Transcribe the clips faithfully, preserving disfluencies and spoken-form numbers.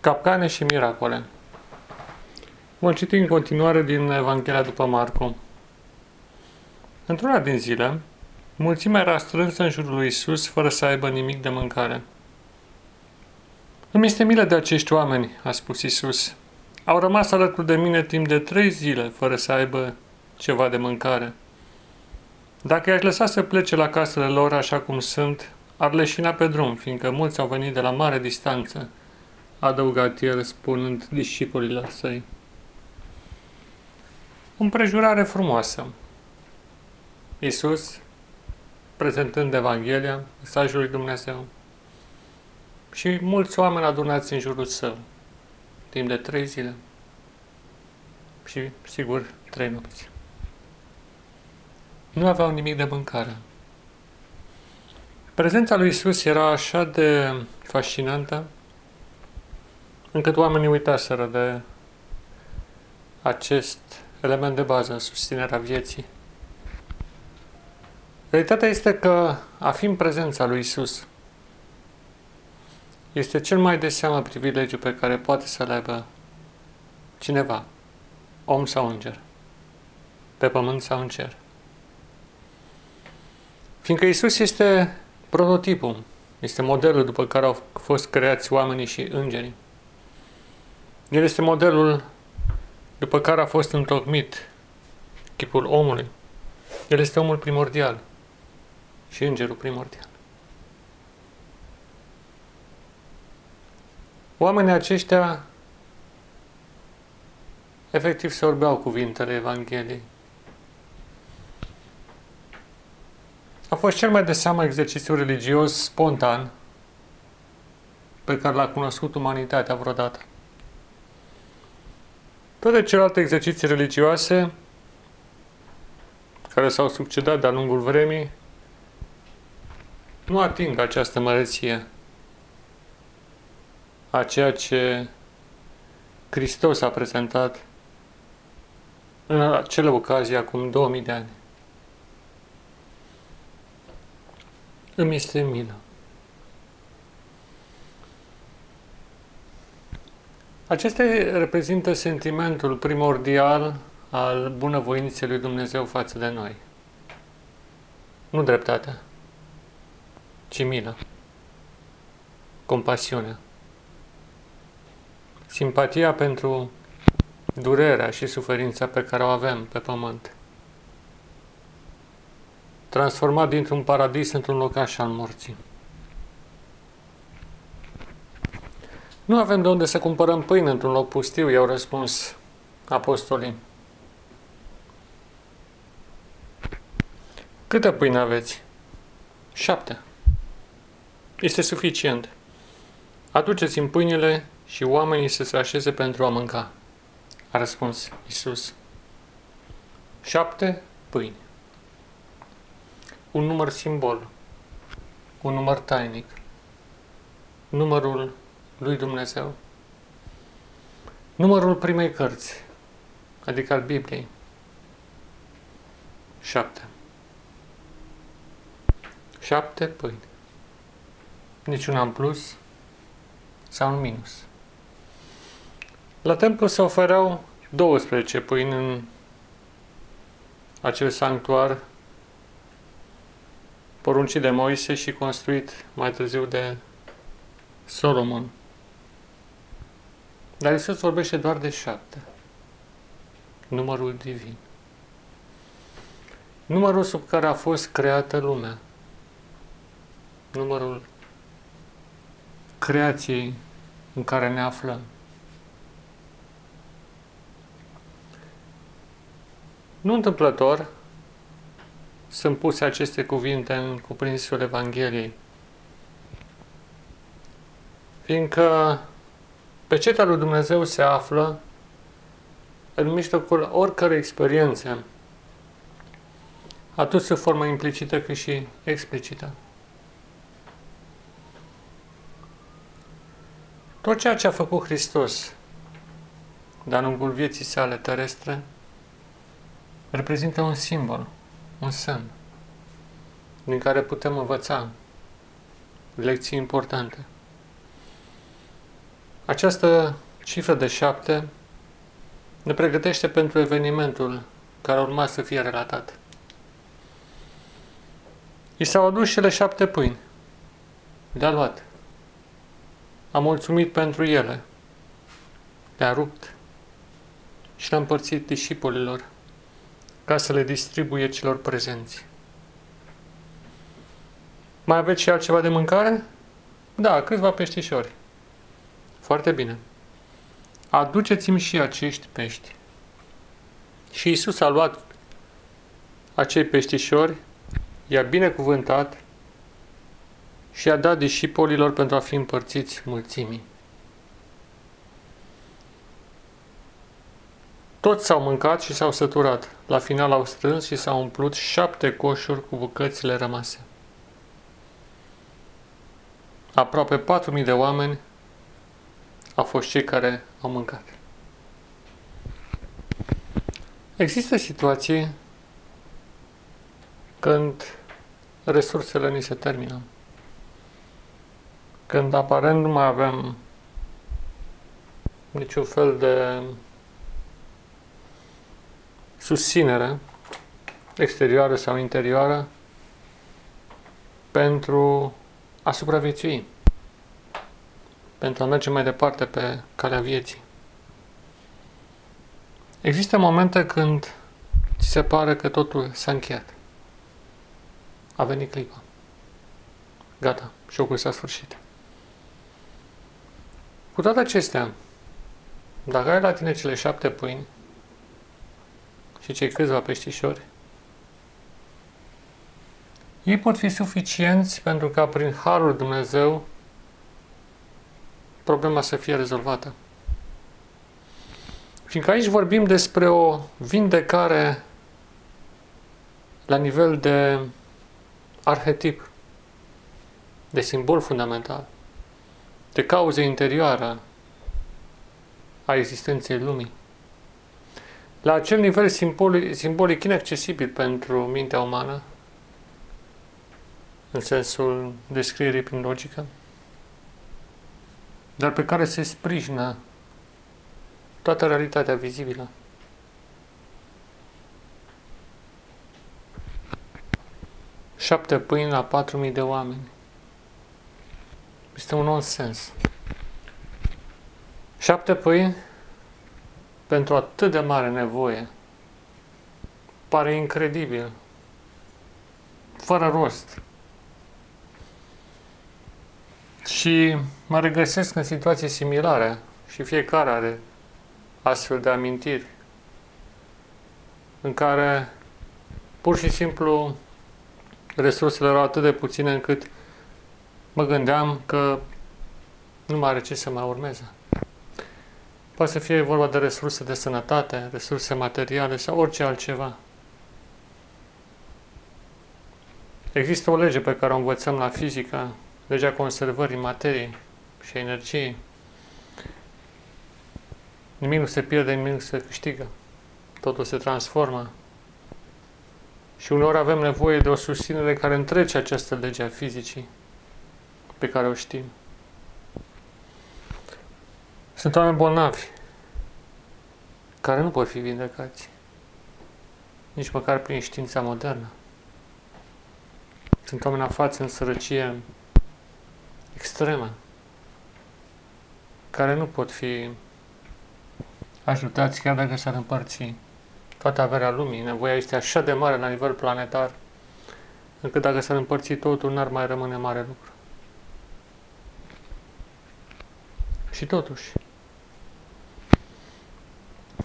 Capcane și miracole. Vom citi în continuare din Evanghelia după Marcu. Într-una din zile, mulțimea era strânsă în jurul lui Iisus, fără să aibă nimic de mâncare. Îmi este milă de acești oameni, a spus Iisus. Au rămas alături de mine timp de trei zile, fără să aibă ceva de mâncare. Dacă i-aș lăsa să plece la casele lor așa cum sunt, ar leșina pe drum, fiindcă mulți au venit de la mare distanță, a adăugat el, spunând discipolilor săi. Împrejurare frumoasă. Iisus, prezentând Evanghelia, mesajul lui Dumnezeu, și mulți oameni adunați în jurul său, timp de trei zile și, sigur, trei nopți. Nu aveau nimic de mâncare. Prezența lui Iisus era așa de fascinantă, încât oamenii uitaseră de acest element de bază în susținerea vieții. Realitatea este că a fi în prezența lui Iisus este cel mai de seamă privilegiu pe care poate să-l aibă cineva, om sau înger, pe pământ sau în cer. Fiindcă Iisus este prototipul, este modelul după care au fost creați oamenii și îngerii. El este modelul după care a fost întocmit chipul omului. El este omul primordial și îngerul primordial. Oamenii aceștia efectiv sorbeau cuvintele Evangheliei. A fost cel mai de seamă exercițiu religios spontan pe care l-a cunoscut umanitatea vreodată. Toate celelalte exerciții religioase care s-au succedat de-a lungul vremii nu ating această măreție a ceea ce Hristos a prezentat în acele ocazii acum două mii de ani. Îmi este milă. Acestea reprezintă sentimentul primordial al bunăvoinței lui Dumnezeu față de noi. Nu dreptatea, ci milă, compasiunea, simpatia pentru durerea și suferința pe care o avem pe pământ. Transformat dintr-un paradis într-un locaș al morții. Nu avem de unde să cumpărăm pâine într-un loc pustiu, i-au răspuns apostolii. Câte pâine aveți? Șapte. Este suficient. Aduceți-mi pâinile și oamenii să se așeze pentru a mânca, a răspuns Iisus. Șapte pâini. Un număr simbol, un număr tainic, numărul lui Dumnezeu, numărul primei cărți, adică al Bibliei, șapte. Șapte pâini, niciuna în plus sau în minus. La templu se ofereau douăsprezece pâini în acel sanctuar poruncit de Moise și construit mai târziu de Solomon. Dar Iisus vorbește doar de șapte. Numărul divin. Numărul sub care a fost creată lumea. Numărul creației în care ne aflăm. Nu întâmplător sunt puse aceste cuvinte în cuprinsul Evangheliei. Fiindcă peceta lui Dumnezeu se află în mijlocul oricărei experiențe, atât sub formă implicită cât și explicită. Tot ceea ce a făcut Hristos de-a lungul vieții sale terestre reprezintă un simbol, un semn din care putem învăța lecții importante. Această cifră de șapte ne pregătește pentru evenimentul care urma să fie relatat. I s-au adus cele șapte pâini. Le-a luat. A mulțumit pentru ele. Le-a rupt și le-a împărțit discipolilor ca să le distribuie celor prezenți. Mai aveți și altceva de mâncare? Da, câțiva peștișori. Foarte bine. Aduceți-mi și acești pești. Și Iisus a luat acei peștișori, i-a binecuvântat și i-a dat discipolilor pentru a fi împărțiți mulțimii. Toți s-au mâncat și s-au săturat. La final au strâns și s-au umplut șapte coșuri cu bucățile rămase. Aproape patru mii de oameni au fost cei care au mâncat. Există situații când resursele ni se termină, când aparent nu mai avem niciun fel de susținere exterioară sau interioară pentru a supraviețui, pentru a merge mai departe pe calea vieții. Există momente când ți se pare că totul s-a încheiat. A venit clipa. Gata, șocul s-a sfârșit. Cu toate acestea, dacă ai la tine cele șapte pâini și cei câțiva peștișori, ei pot fi suficienți pentru ca prin harul Dumnezeu problema să fie rezolvată. Fiindcă aici vorbim despre o vindecare la nivel de arhetip, de simbol fundamental, de cauză interioară a existenței lumii. La acel nivel simbolic, simbolic inaccesibil pentru mintea umană, în sensul descrierii prin logică, dar pe care se sprijină toată realitatea vizibilă. Șapte pâini la patru mii de oameni. Este un nonsens. Șapte pâini pentru atât de mare nevoie. Pare incredibil. Fără rost. Și mă regăsesc în situații similare și fiecare are astfel de amintiri în care pur și simplu resursele erau atât de puține încât mă gândeam că nu mai are ce să mai urmeze. Poate să fie vorba de resurse de sănătate, resurse materiale sau orice altceva. Există o lege pe care o învățăm la fizică, legea conservării materiei și energiei. Nimic nu se pierde, nimic nu se câștigă. Totul se transformă. Și uneori avem nevoie de o susținere care întrece această lege a fizicii pe care o știm. Sunt oameni bolnavi care nu pot fi vindecați, nici măcar prin știința modernă. Sunt oameni afați în sărăcie extremă, care nu pot fi ajutați chiar dacă s-ar împărți toată averea lumii. Nevoia este așa de mare la nivel planetar, încât dacă s-ar împărți totul, n-ar mai rămâne mare lucru. Și totuși,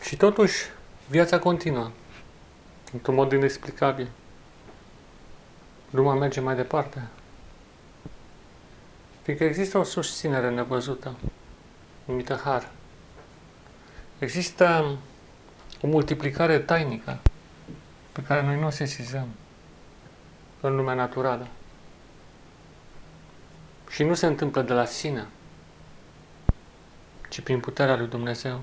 și totuși, viața continuă, într-un mod inexplicabil. Lumea merge mai departe, fiindcă există o susținere nevăzută, numită har. Există o multiplicare tainică pe care noi nu o sesizăm în lumea naturală. Și nu se întâmplă de la sine, ci prin puterea lui Dumnezeu.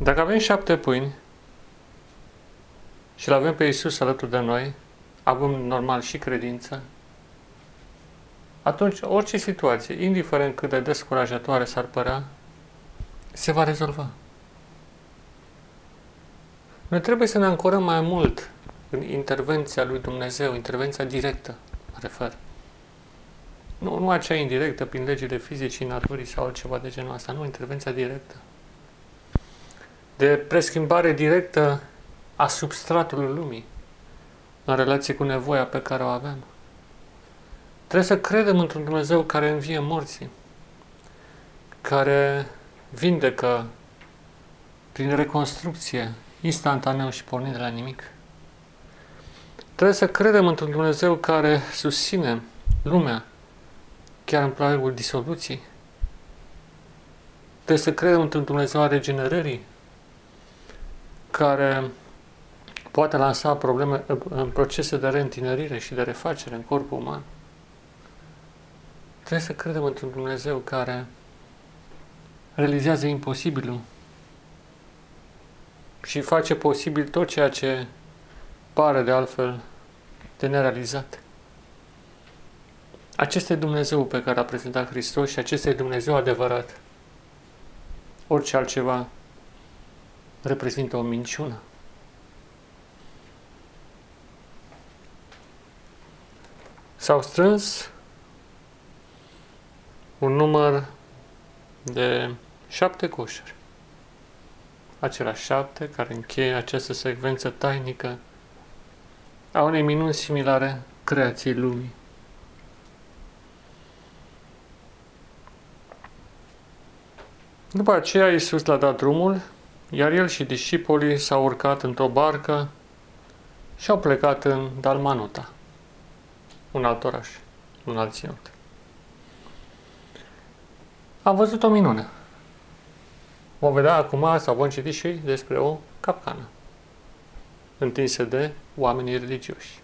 Dacă avem șapte pâini și l-avem pe Iisus alături de noi, avem normal și credință atunci orice situație, indiferent cât de descurajatoare s-ar părea, se va rezolva. Noi trebuie să ne ancorăm mai mult în intervenția lui Dumnezeu, intervenția directă, mă refer. Nu, nu aceea indirectă prin legile fizicii, naturii sau altceva de genul ăsta, nu, intervenția directă. De preschimbare directă a substratului lumii în relație cu nevoia pe care o avem. Trebuie să credem într-un Dumnezeu care învie morții, care vindecă prin reconstrucție instantaneu și pornind de la nimic. Trebuie să credem într-un Dumnezeu care susține lumea chiar în pragul disoluției. Trebuie să credem într-un Dumnezeu al regenerării care poate lansa probleme în procese de reîntinerire și de refacere în corpul uman. Trebuie să credem într-un Dumnezeu care realizează imposibilul și face posibil tot ceea ce pare de altfel de nerealizat. Acesta e Dumnezeu pe care a prezentat Hristos și acesta e Dumnezeu adevărat. Orice altceva reprezintă o minciună. S-au strâns un număr de șapte coșuri. Același șapte care încheie această secvență tainică a unei minuni similare creației lumii. După aceea, Iisus l-a dat drumul, iar el și discipolii s-au urcat într-o barcă și au plecat în Dalmanuta, un alt oraș, un alt ținut. Am văzut o minune. Vom vedea acum, sau vom citi și despre o capcană întinsă de oamenii religioși,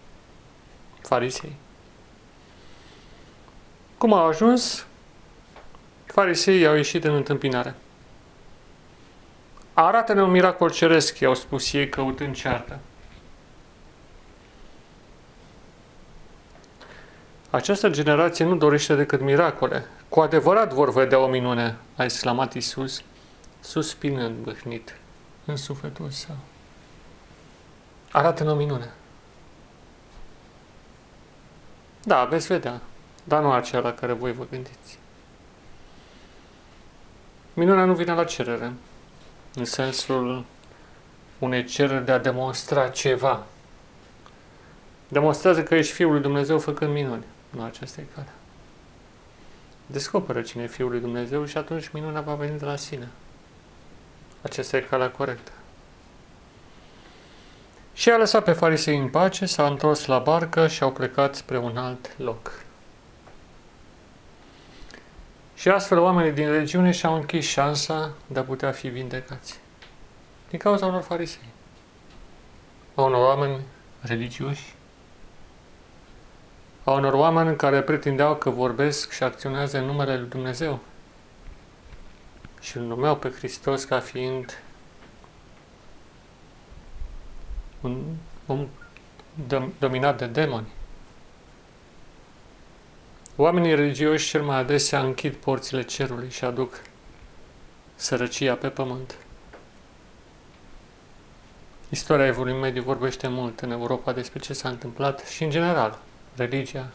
farisei. Cum au ajuns? Fariseii au ieșit în întâmpinare. Arată-ne un miracol ceresc, i-au spus ei căutând ceartă. Această generație nu dorește decât miracole. Cu adevărat vor vedea o minune, a exclamat Iisus, suspinând bâhnit în sufletul său. Arată-ne o minune. Da, veți vedea, dar nu aceea la care voi vă gândiți. Minunea nu vine la cerere, în sensul unei cereri de a demonstra ceva. Demonstrează că ești Fiul lui Dumnezeu făcând minuni. Nu, aceasta e calea. Descoperă cine e Fiul lui Dumnezeu și atunci minunea va veni de la sine. Aceasta e calea corectă. Și a lăsat pe farisei în pace, s-a întors la barcă și au plecat spre un alt loc. Și astfel oamenii din regiune și-au închis șansa de a putea fi vindecați. Din cauza unor farisei. A unor oameni religioși. A unor oameni care pretindeau că vorbesc și acționează în numele lui Dumnezeu. Și îl numeau pe Hristos ca fiind un om dominat de demoni. Oamenii religioși cel mai adesea închid porțile cerului și aduc sărăcia pe pământ. Istoria Evului Mediu vorbește mult în Europa despre ce s-a întâmplat și, în general, religia,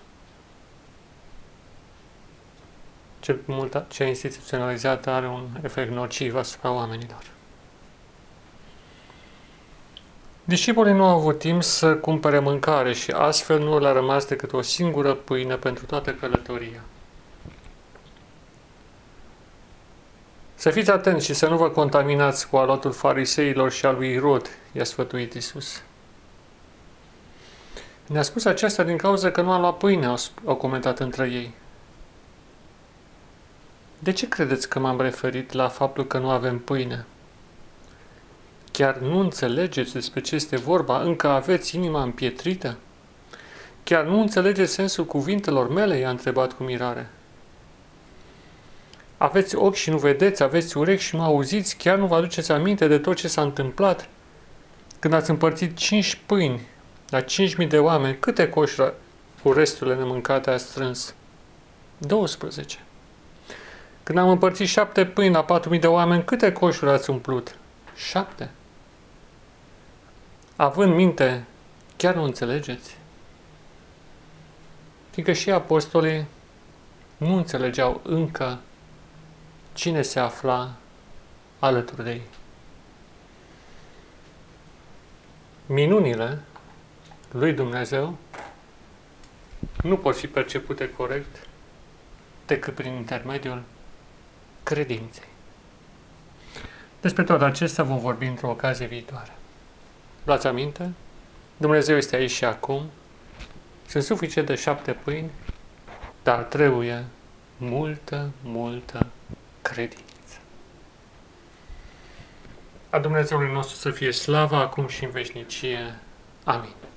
cel mult cea instituționalizată, are un efect nociv asupra oamenilor. Discipolii nu au avut timp să cumpere mâncare și astfel nu le-a rămas decât o singură pâine pentru toată călătoria. Să fiți atenți și să nu vă contaminați cu aluatul fariseilor și al lui Irod, i-a sfătuit Iisus. Ne-a spus aceasta din cauza că nu a luat pâine, au comentat între ei. De ce credeți că m-am referit la faptul că nu avem pâine? Chiar nu înțelegeți despre ce este vorba? Încă aveți inima împietrită? Chiar nu înțelegeți sensul cuvintelor mele? I-a întrebat cu mirare. Aveți ochi și nu vedeți, aveți urechi și nu auziți, chiar nu vă aduceți aminte de tot ce s-a întâmplat? Când ați împărțit cinci pâini la cinci mii de oameni, câte coșuri cu resturile nemâncate ați strâns? douăsprezece. Când am împărțit șapte pâini la patru mii de oameni, câte coșuri ați umplut? Șapte. Având minte, chiar nu înțelegeți? Fiindcă și apostolii nu înțelegeau încă cine se afla alături de ei. Minunile lui Dumnezeu nu pot fi percepute corect decât prin intermediul credinței. Despre toate acestea vom vorbi într-o ocazie viitoare. Luați aminte, Dumnezeu este aici și acum. Sunt suficiente șapte pâini, dar trebuie multă, multă credință. A Dumnezeului nostru să fie slava acum și în veșnicie. Amin.